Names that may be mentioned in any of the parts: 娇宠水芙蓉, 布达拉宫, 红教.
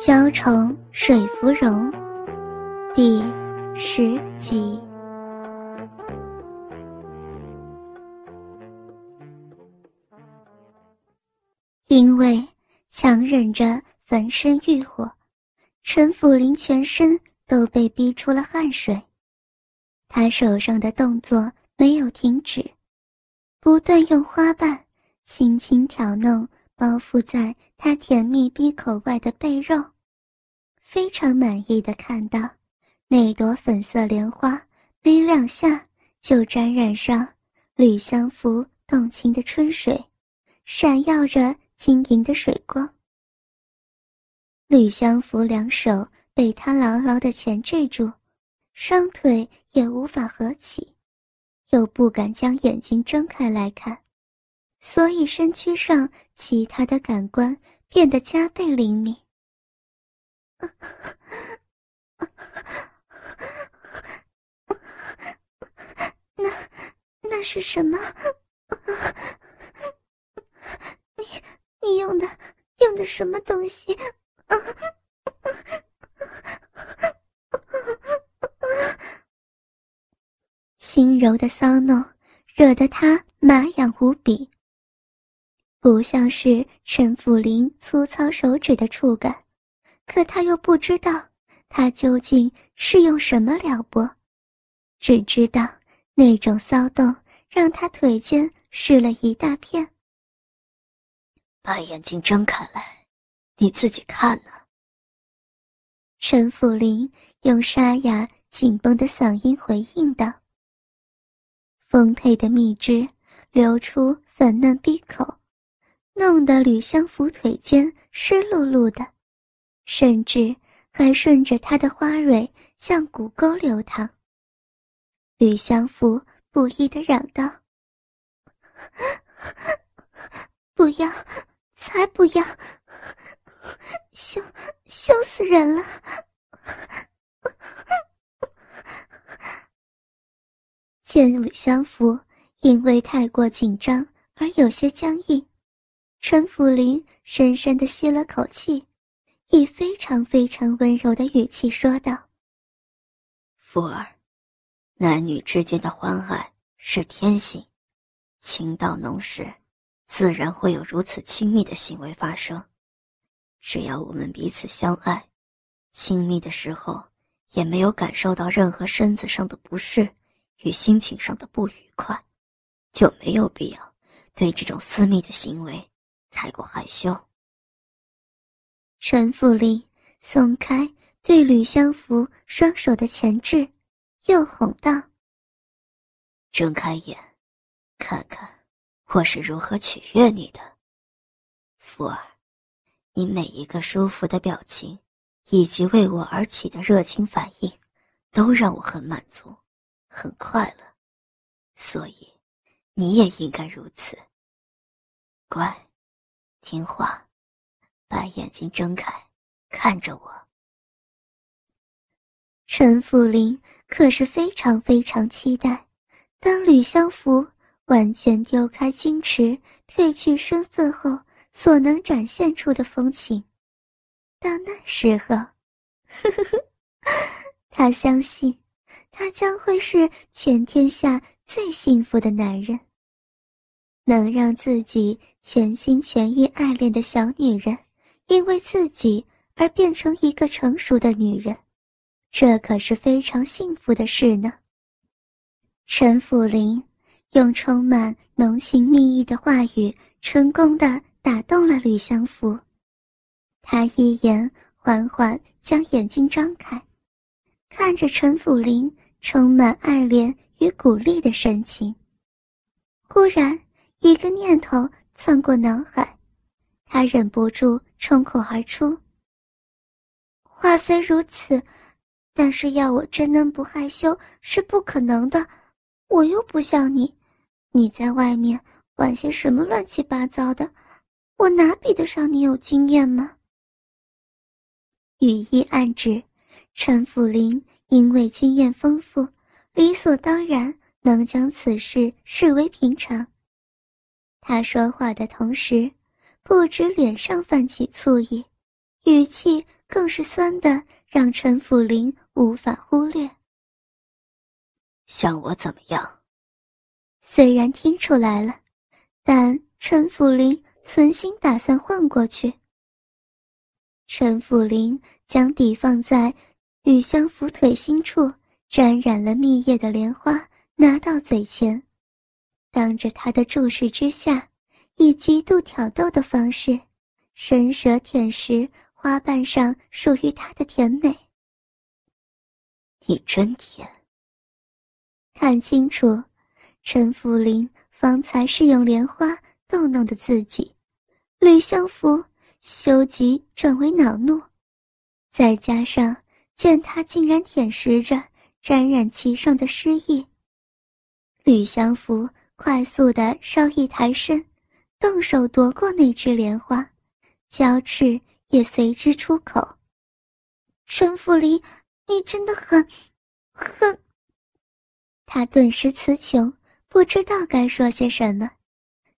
娇宠水芙蓉第10集。因为强忍着焚身欲火，陈辅林全身都被逼出了汗水。他手上的动作没有停止，不断用花瓣轻轻挑弄包覆在他甜蜜逼口外的背肉，非常满意的看到那朵粉色莲花没两下就沾染上吕相福动情的春水，闪耀着晶莹的水光。吕相福两手被他牢牢地钳制住，双腿也无法合起，又不敢将眼睛睁开来看，所以身躯上其他的感官变得加倍灵敏。那是什么？你用的什么东西？轻柔的骚弄惹得他麻痒无比，不像是陈辅林粗糙手指的触感，可他又不知道他究竟是用什么撩拨，只知道那种骚动让他腿间湿了一大片。把眼睛睁开来，你自己看呢。陈辅林用沙哑紧绷的嗓音回应道。丰沛的蜜汁流出粉嫩鼻口，弄得吕相福腿间湿漉漉的，甚至还顺着他的花蕊向骨沟流淌。吕相福不依地嚷道：“不要，才不要！羞死人了！”见吕相福因为太过紧张而有些僵硬，陈辅林深深地吸了口气，以非常非常温柔的语气说道：“福儿，男女之间的欢爱是天性，情到浓时，自然会有如此亲密的行为发生。只要我们彼此相爱，亲密的时候也没有感受到任何身子上的不适与心情上的不愉快，就没有必要对这种私密的行为太过害羞。”陈辅林松开对吕相福双手的钳制，又哄道：“睁开眼，看看我是如何取悦你的。福儿，你每一个舒服的表情，以及为我而起的热情反应，都让我很满足，很快乐。所以你也应该如此。乖，听话，把眼睛睁开，看着我。”陈辅林可是非常非常期待，当吕相福完全丢开矜持，褪去声色后所能展现出的风情。到那时候，他相信他将会是全天下最幸福的男人。能让自己全心全意爱恋的小女人，因为自己而变成一个成熟的女人，这可是非常幸福的事呢。陈辅林用充满浓情蜜意的话语成功地打动了吕相福，他一眼缓缓将眼睛张开，看着陈辅林充满爱怜与鼓励的神情。忽然一个念头窜过脑海，他忍不住冲口而出：“话虽如此，但是要我真嫩不害羞是不可能的。我又不像你，你在外面玩些什么乱七八糟的，我哪比得上你有经验吗？”语意暗指，陈辅林因为经验丰富，理所当然能将此事视为平常。他说话的同时，不止脸上泛起醋意，语气更是酸得让陈辅林无法忽略。想我怎么样？虽然听出来了，但陈辅林存心打算换过去。陈辅林将底放在女香拂腿心处沾染了蜜液的莲花拿到嘴前，当着他的注视之下，以极度挑逗的方式伸舌舔食花瓣上属于他的甜美。你真甜。看清楚，陈福林方才是用莲花逗弄的自己，吕相福羞极转为恼怒，再加上见他竟然舔食着沾染其上的诗意，吕相福快速地稍一抬身，动手夺过那只莲花，娇翅也随之出口。陈福林，你真的很……他顿时词穷，不知道该说些什么。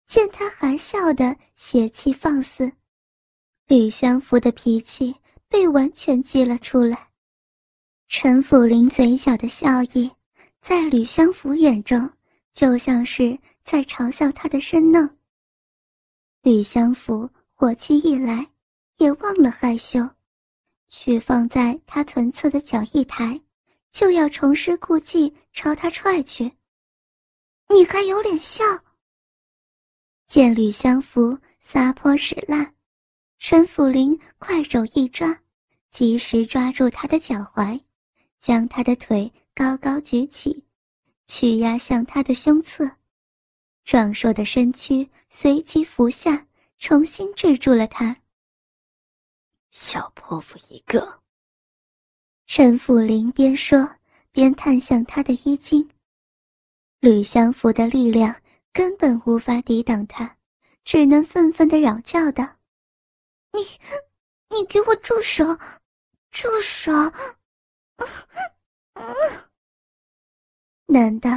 见他还笑得邪气放肆，吕相福的脾气被完全激了出来。陈辅林嘴角的笑意，在吕相福眼中就像是在嘲笑他的生弄。吕相福火气一来，也忘了害羞，去放在他臀侧的脚一抬，就要重施故技朝他踹去。你还有脸笑？见吕相福撒泼使烂，陈辅林快手一抓，及时抓住他的脚踝，将他的腿高高举起，去压向他的胸侧。壮硕的身躯随即俯下，重新制住了他。小泼妇一个。陈辅林边说边探向他的衣襟，吕相福的力量根本无法抵挡他，只能愤愤地嚷叫道：“你给我住手，住手！”难道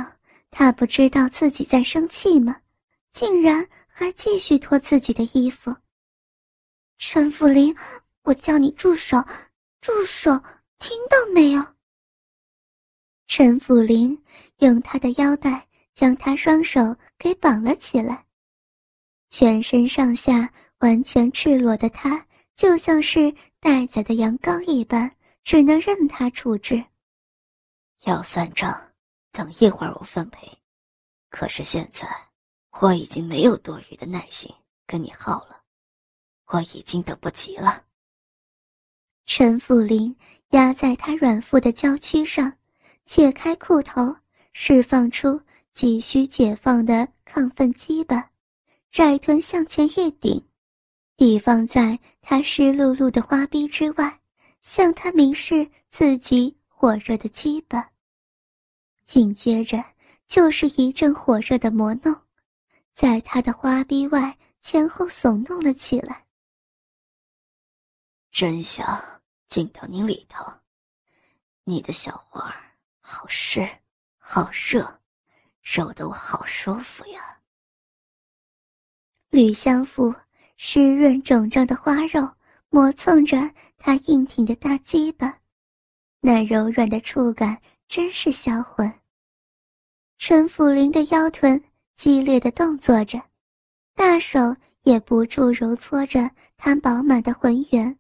他不知道自己在生气吗？竟然还继续脱自己的衣服。陈辅林，我叫你住手，住手！听到没有？陈辅林用他的腰带将他双手给绑了起来，全身上下完全赤裸的他，就像是待宰的羊羔一般，只能任他处置。要算账，等一会儿我分配。可是现在，我已经没有多余的耐心跟你耗了，我已经等不及了。陈辅林压在他软腹的娇躯上，解开裤头，释放出急需解放的亢奋鸡巴，窄臀向前一顶，抵放在他湿漉漉的花臂之外，向他明示自己火热的鸡巴。紧接着就是一阵火热的磨弄，在他的花臂外前后耸动了起来。真想进到你里头，你的小花儿好湿好热，揉得我好舒服呀。吕相福湿润肿胀的花肉磨蹭着他硬挺的大鸡巴，那柔软的触感真是销魂。陈辅林的腰臀激烈的动作着，大手也不住揉搓着他饱满的浑圆，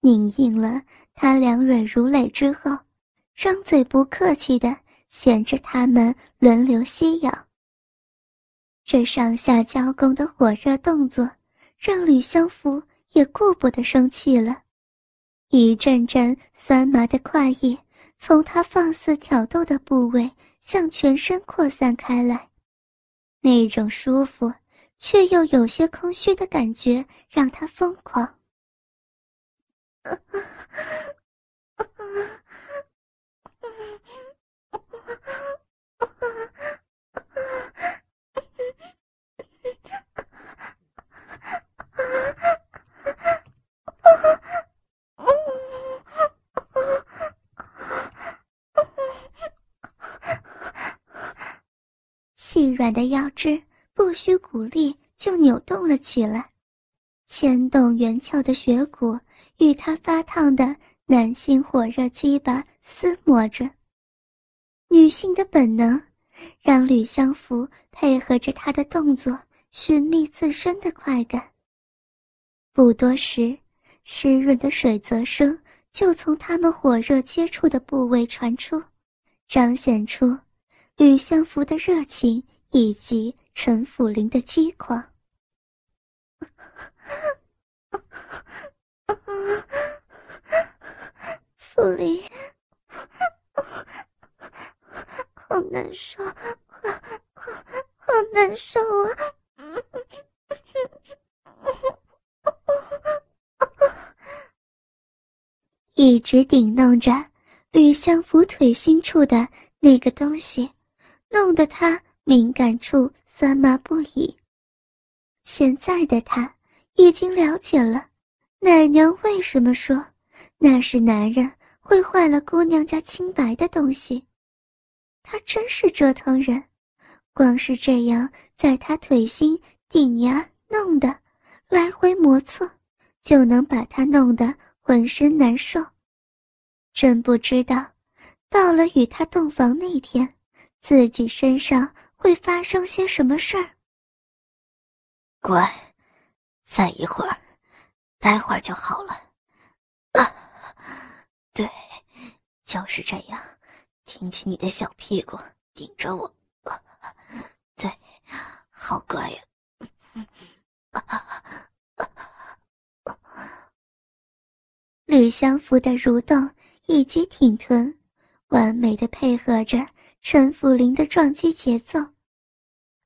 拧硬了他两蕊如蕾之后，张嘴不客气地衔着他们轮流吸咬。这上下交工的火热动作，让吕相福也顾不得生气了。一阵阵酸麻的快意从他放肆挑逗的部位向全身扩散开来，那种舒服却又有些空虚的感觉让他疯狂。细软的腰肢不需鼓励就扭动了起来，牵动圆翘的雪骨，与他发烫的男性火热鸡巴厮磨着。女性的本能让吕相福配合着他的动作寻觅自身的快感。不多时，湿润的水泽声就从他们火热接触的部位传出，彰显出吕相福的热情以及陈辅林的激狂。辅林，好难受，好难受啊！一直顶弄着吕相福腿心处的那个东西，弄得他敏感处酸麻不已。现在的他已经了解了奶娘为什么说那是男人会坏了姑娘家清白的东西。他真是折腾人，光是这样在他腿心顶牙弄的来回磨蹭，就能把他弄得浑身难受。真不知道到了与他洞房那天，自己身上会发生些什么事儿。乖，再一会儿，待会儿就好了。啊，对，就是这样，挺起你的小屁股顶着我。啊，对，好乖呀。吕相福的蠕动以及挺臀，完美的配合着陈辅林的撞击节奏。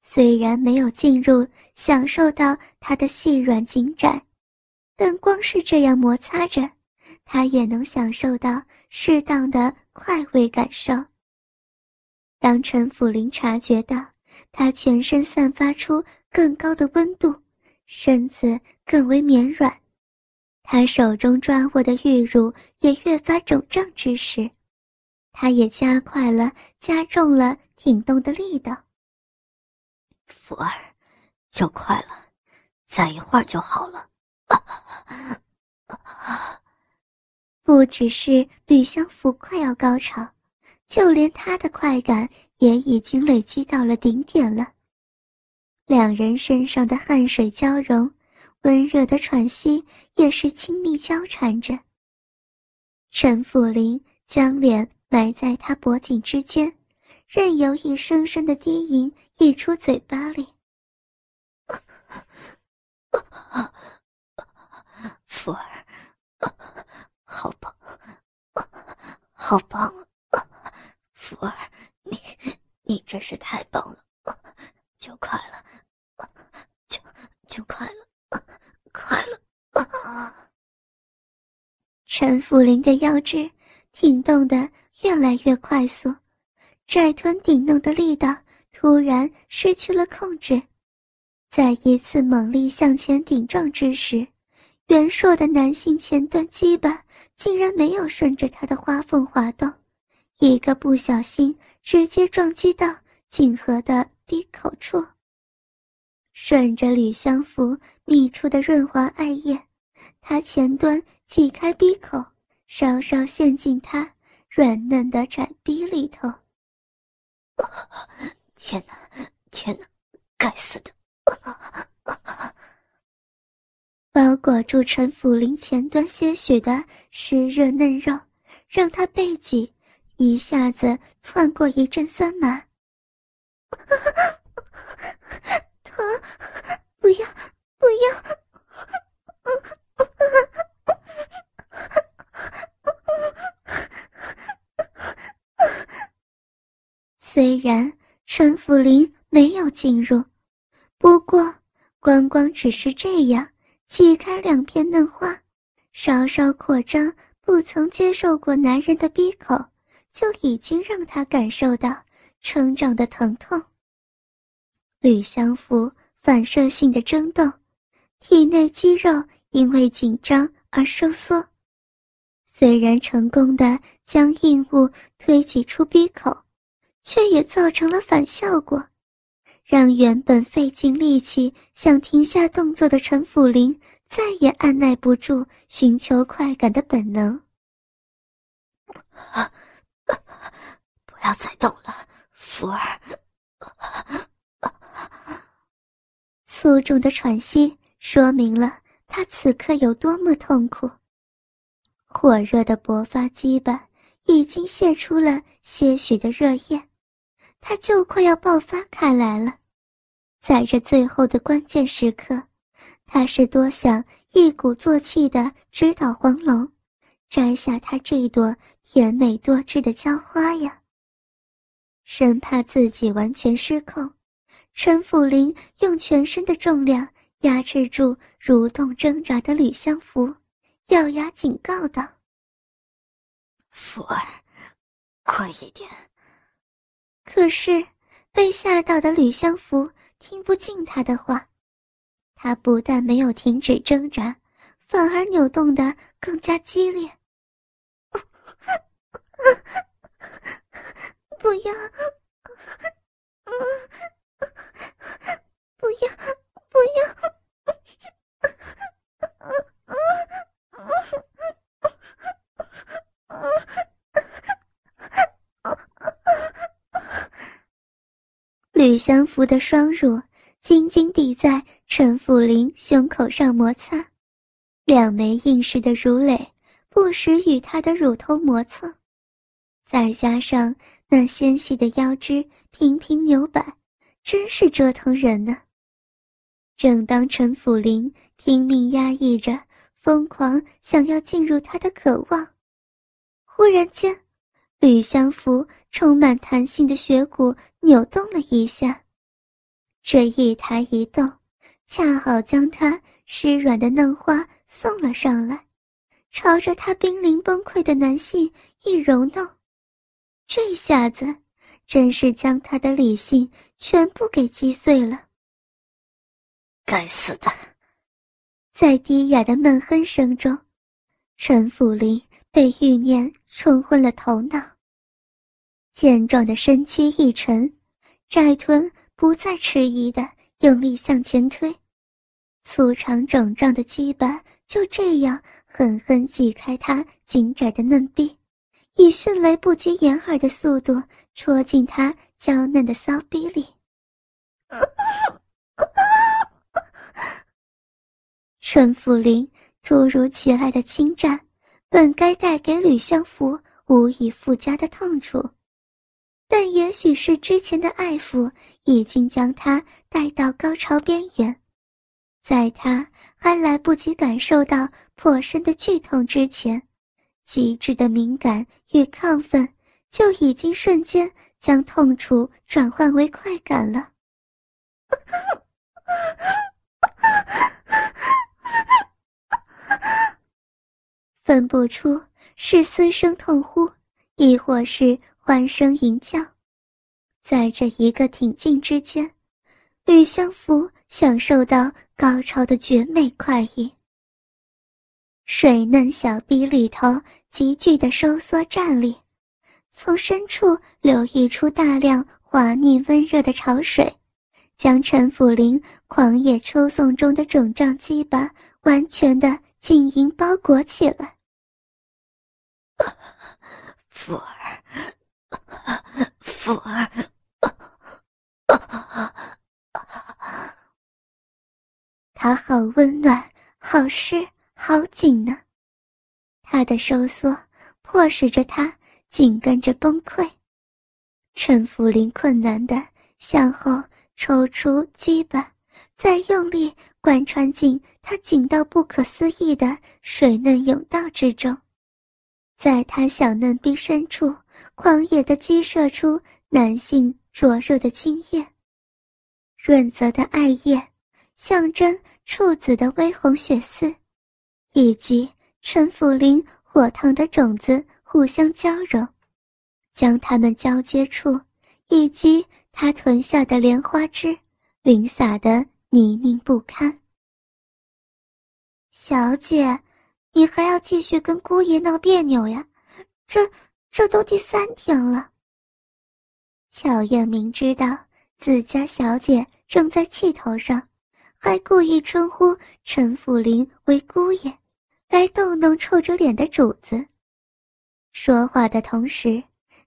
虽然没有进入享受到他的细软紧窄，但光是这样摩擦着，他也能享受到适当的快慰感受。当陈辅林察觉到他全身散发出更高的温度，身子更为绵软，他手中抓握的玉乳也越发肿胀之时，他也加快了加重了挺动的力道。福儿，就快了，再一会儿就好了。不只是吕相福快要高潮，就连他的快感也已经累积到了顶点了。两人身上的汗水交融，温热的喘息也是亲密交缠着。陈辅林将脸埋在他脖颈之间，任由一声声的低吟溢出嘴巴里。福儿，好棒，好棒，福儿，你真是太棒了，就快了，就快了。快了！陈辅林的腰肢挺动得越来越快速，窄臀顶弄的力道突然失去了控制，在一次猛力向前顶撞之时，圆硕的男性前端基板竟然没有顺着他的花缝滑动，一个不小心直接撞击到颈核的鼻口处。顺着吕相福泌出的润滑艾液，他前端挤开逼口，稍稍陷进他软嫩的窄逼里头。天哪，天哪，该死的！包裹住陈辅林前端些许的湿热嫩肉，让他背脊一下子窜过一阵酸麻。不要，不要！虽然陈辅林没有进入，不过光只是这样挤开两片嫩花，稍稍扩张不曾接受过男人的鼻口，就已经让他感受到成长的疼痛。吕相福反射性的争动，体内肌肉因为紧张而收缩，虽然成功的将硬物推挤出鼻口，却也造成了反效果，让原本费尽力气想停下动作的陈辅林再也按耐不住寻求快感的本能。不要再动了，福儿。粗重的喘息说明了他此刻有多么痛苦。火热的勃发基板已经泄出了些许的热焰，它就快要爆发开来了。在这最后的关键时刻，他是多想一鼓作气地直捣黄龙，摘下他这朵甜美多汁的娇花呀！生怕自己完全失控，陈辅林用全身的重量压制住蠕动挣扎的吕相福，咬牙警告道：“福儿，快一点！”可是被吓到的吕相福听不进他的话，他不但没有停止挣扎，反而扭动得更加激烈。不要！不要！不要！吕相福的双乳紧紧抵在陈辅林胸口上摩擦，两枚硬实的乳蕾不时与他的乳头磨蹭，再加上那纤细的腰肢频频扭摆，真是折腾人呢。正当陈辅林拼命压抑着疯狂想要进入他的渴望，忽然间，吕相福充满弹性的血骨扭动了一下，这一抬一动恰好将他湿软的嫩花送了上来，朝着他濒临崩溃的男性一揉弄，这下子真是将他的理性全部给击碎了。该死的！在低哑的闷哼声中，陈辅林被欲念冲昏了头脑，健壮的身躯一沉，窄臀不再迟疑地用力向前推。粗长肿胀的基板就这样狠狠挤开他紧窄的嫩壁，以迅雷不及掩耳的速度戳进他娇嫩的骚逼里。陈辅林突如其来的侵占本该带给吕相福无以复加的痛楚，但也许是之前的爱抚已经将他带到高潮边缘，在他还来不及感受到破身的剧痛之前，极致的敏感与亢奋就已经瞬间将痛楚转换为快感了。分不出是嘶声痛呼，亦或是欢声吟叫，在这一个挺进之间，吕相福享受到高潮的绝美快意。水嫩小臂里头急剧的收缩站立，从深处流溢出大量滑腻温热的潮水，将陈辅林狂野抽送中的肿胀鸡巴完全的浸淫包裹起来。福儿，福儿。他好温暖，好湿，好紧呢。他的收缩迫使着他紧跟着崩溃。陈福林困难地向后抽出基板，再用力贯穿进他紧到不可思议的水嫩甬道之中，在他小嫩逼深处狂野地激射出男性灼热的精液，润泽的艾叶象征处子的微红血丝，以及陈辅林火烫的种子互相交融，将它们交接处以及他臀下的莲花枝淋洒得泥泞不堪。小姐，你还要继续跟姑爷闹别扭呀？这都第3天了。巧燕明知道自家小姐正在气头上，还故意称呼陈府林为姑爷，来逗弄臭着脸的主子。说话的同时，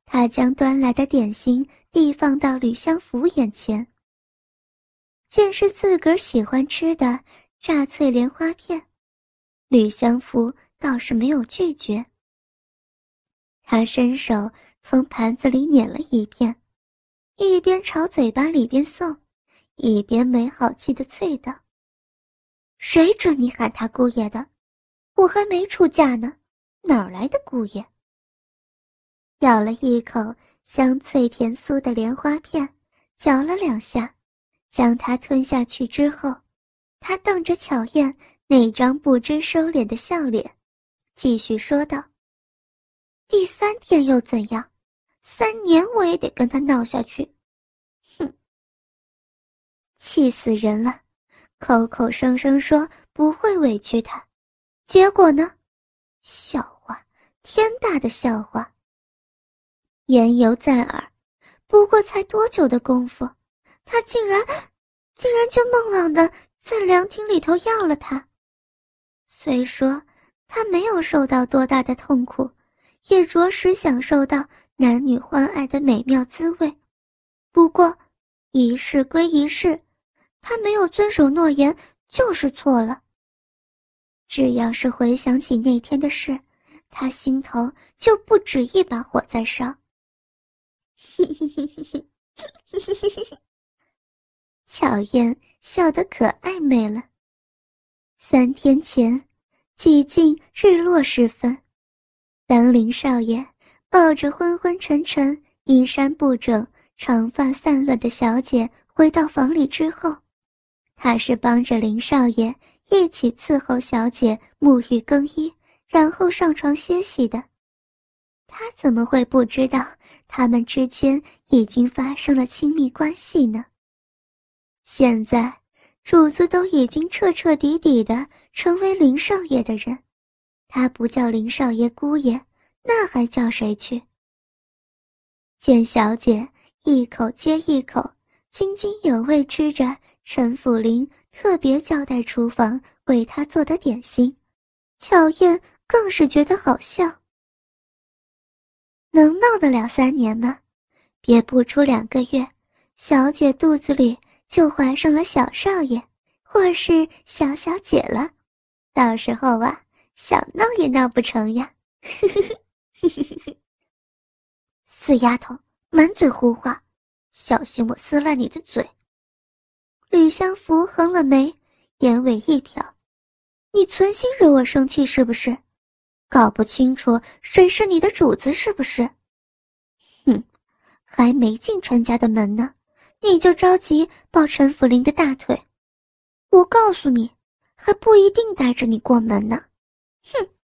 他将端来的点心递放到吕相府眼前。见是自个儿喜欢吃的炸脆莲花片，吕相府倒是没有拒绝。他伸手从盘子里捻了一片，一边朝嘴巴里边送，一边没好气的啐道：“谁准你喊他姑爷的？我还没出嫁呢，哪来的姑爷？”咬了一口香脆甜酥的莲花片，嚼了两下，将它吞下去之后，他瞪着巧燕那张不知收敛的笑脸，继续说道：“第三天又怎样？3年我也得跟他闹下去。”哼，气死人了！口口声声说不会委屈他，结果呢？笑话，天大的笑话！言犹在耳，不过才多久的功夫，他竟然就孟朗的在凉亭里头要了他。虽说他没有受到多大的痛苦，也着实享受到男女欢爱的美妙滋味，不过一事归一事，他没有遵守诺言就是错了。只要是回想起那天的事，他心头就不止一把火在烧。巧燕笑得可暧昧了。3天前，几近日落时分，当林少爷抱着昏昏沉沉、衣衫不整、长发散乱的小姐回到房里之后，他是帮着林少爷一起伺候小姐沐浴更衣，然后上床歇息的。他怎么会不知道他们之间已经发生了亲密关系呢？现在主子都已经彻彻底底的成为林少爷的人，他不叫林少爷姑爷，那还叫谁去？见小姐一口接一口津津有味吃着陈府林特别交代厨房为他做的点心，巧燕更是觉得好笑。能闹得了3年吗？别不出2个月，小姐肚子里就怀上了小少爷或是小小姐了，到时候啊，想闹也闹不成呀。死丫头，满嘴胡话，小心我撕烂你的嘴。吕相福横了眉，眼尾一瞟：“你存心惹我生气是不是？搞不清楚谁是你的主子是不是？哼，还没进陈家的门呢，你就着急抱陈府林的大腿，我告诉你，还不一定带着你过门呢。哼。”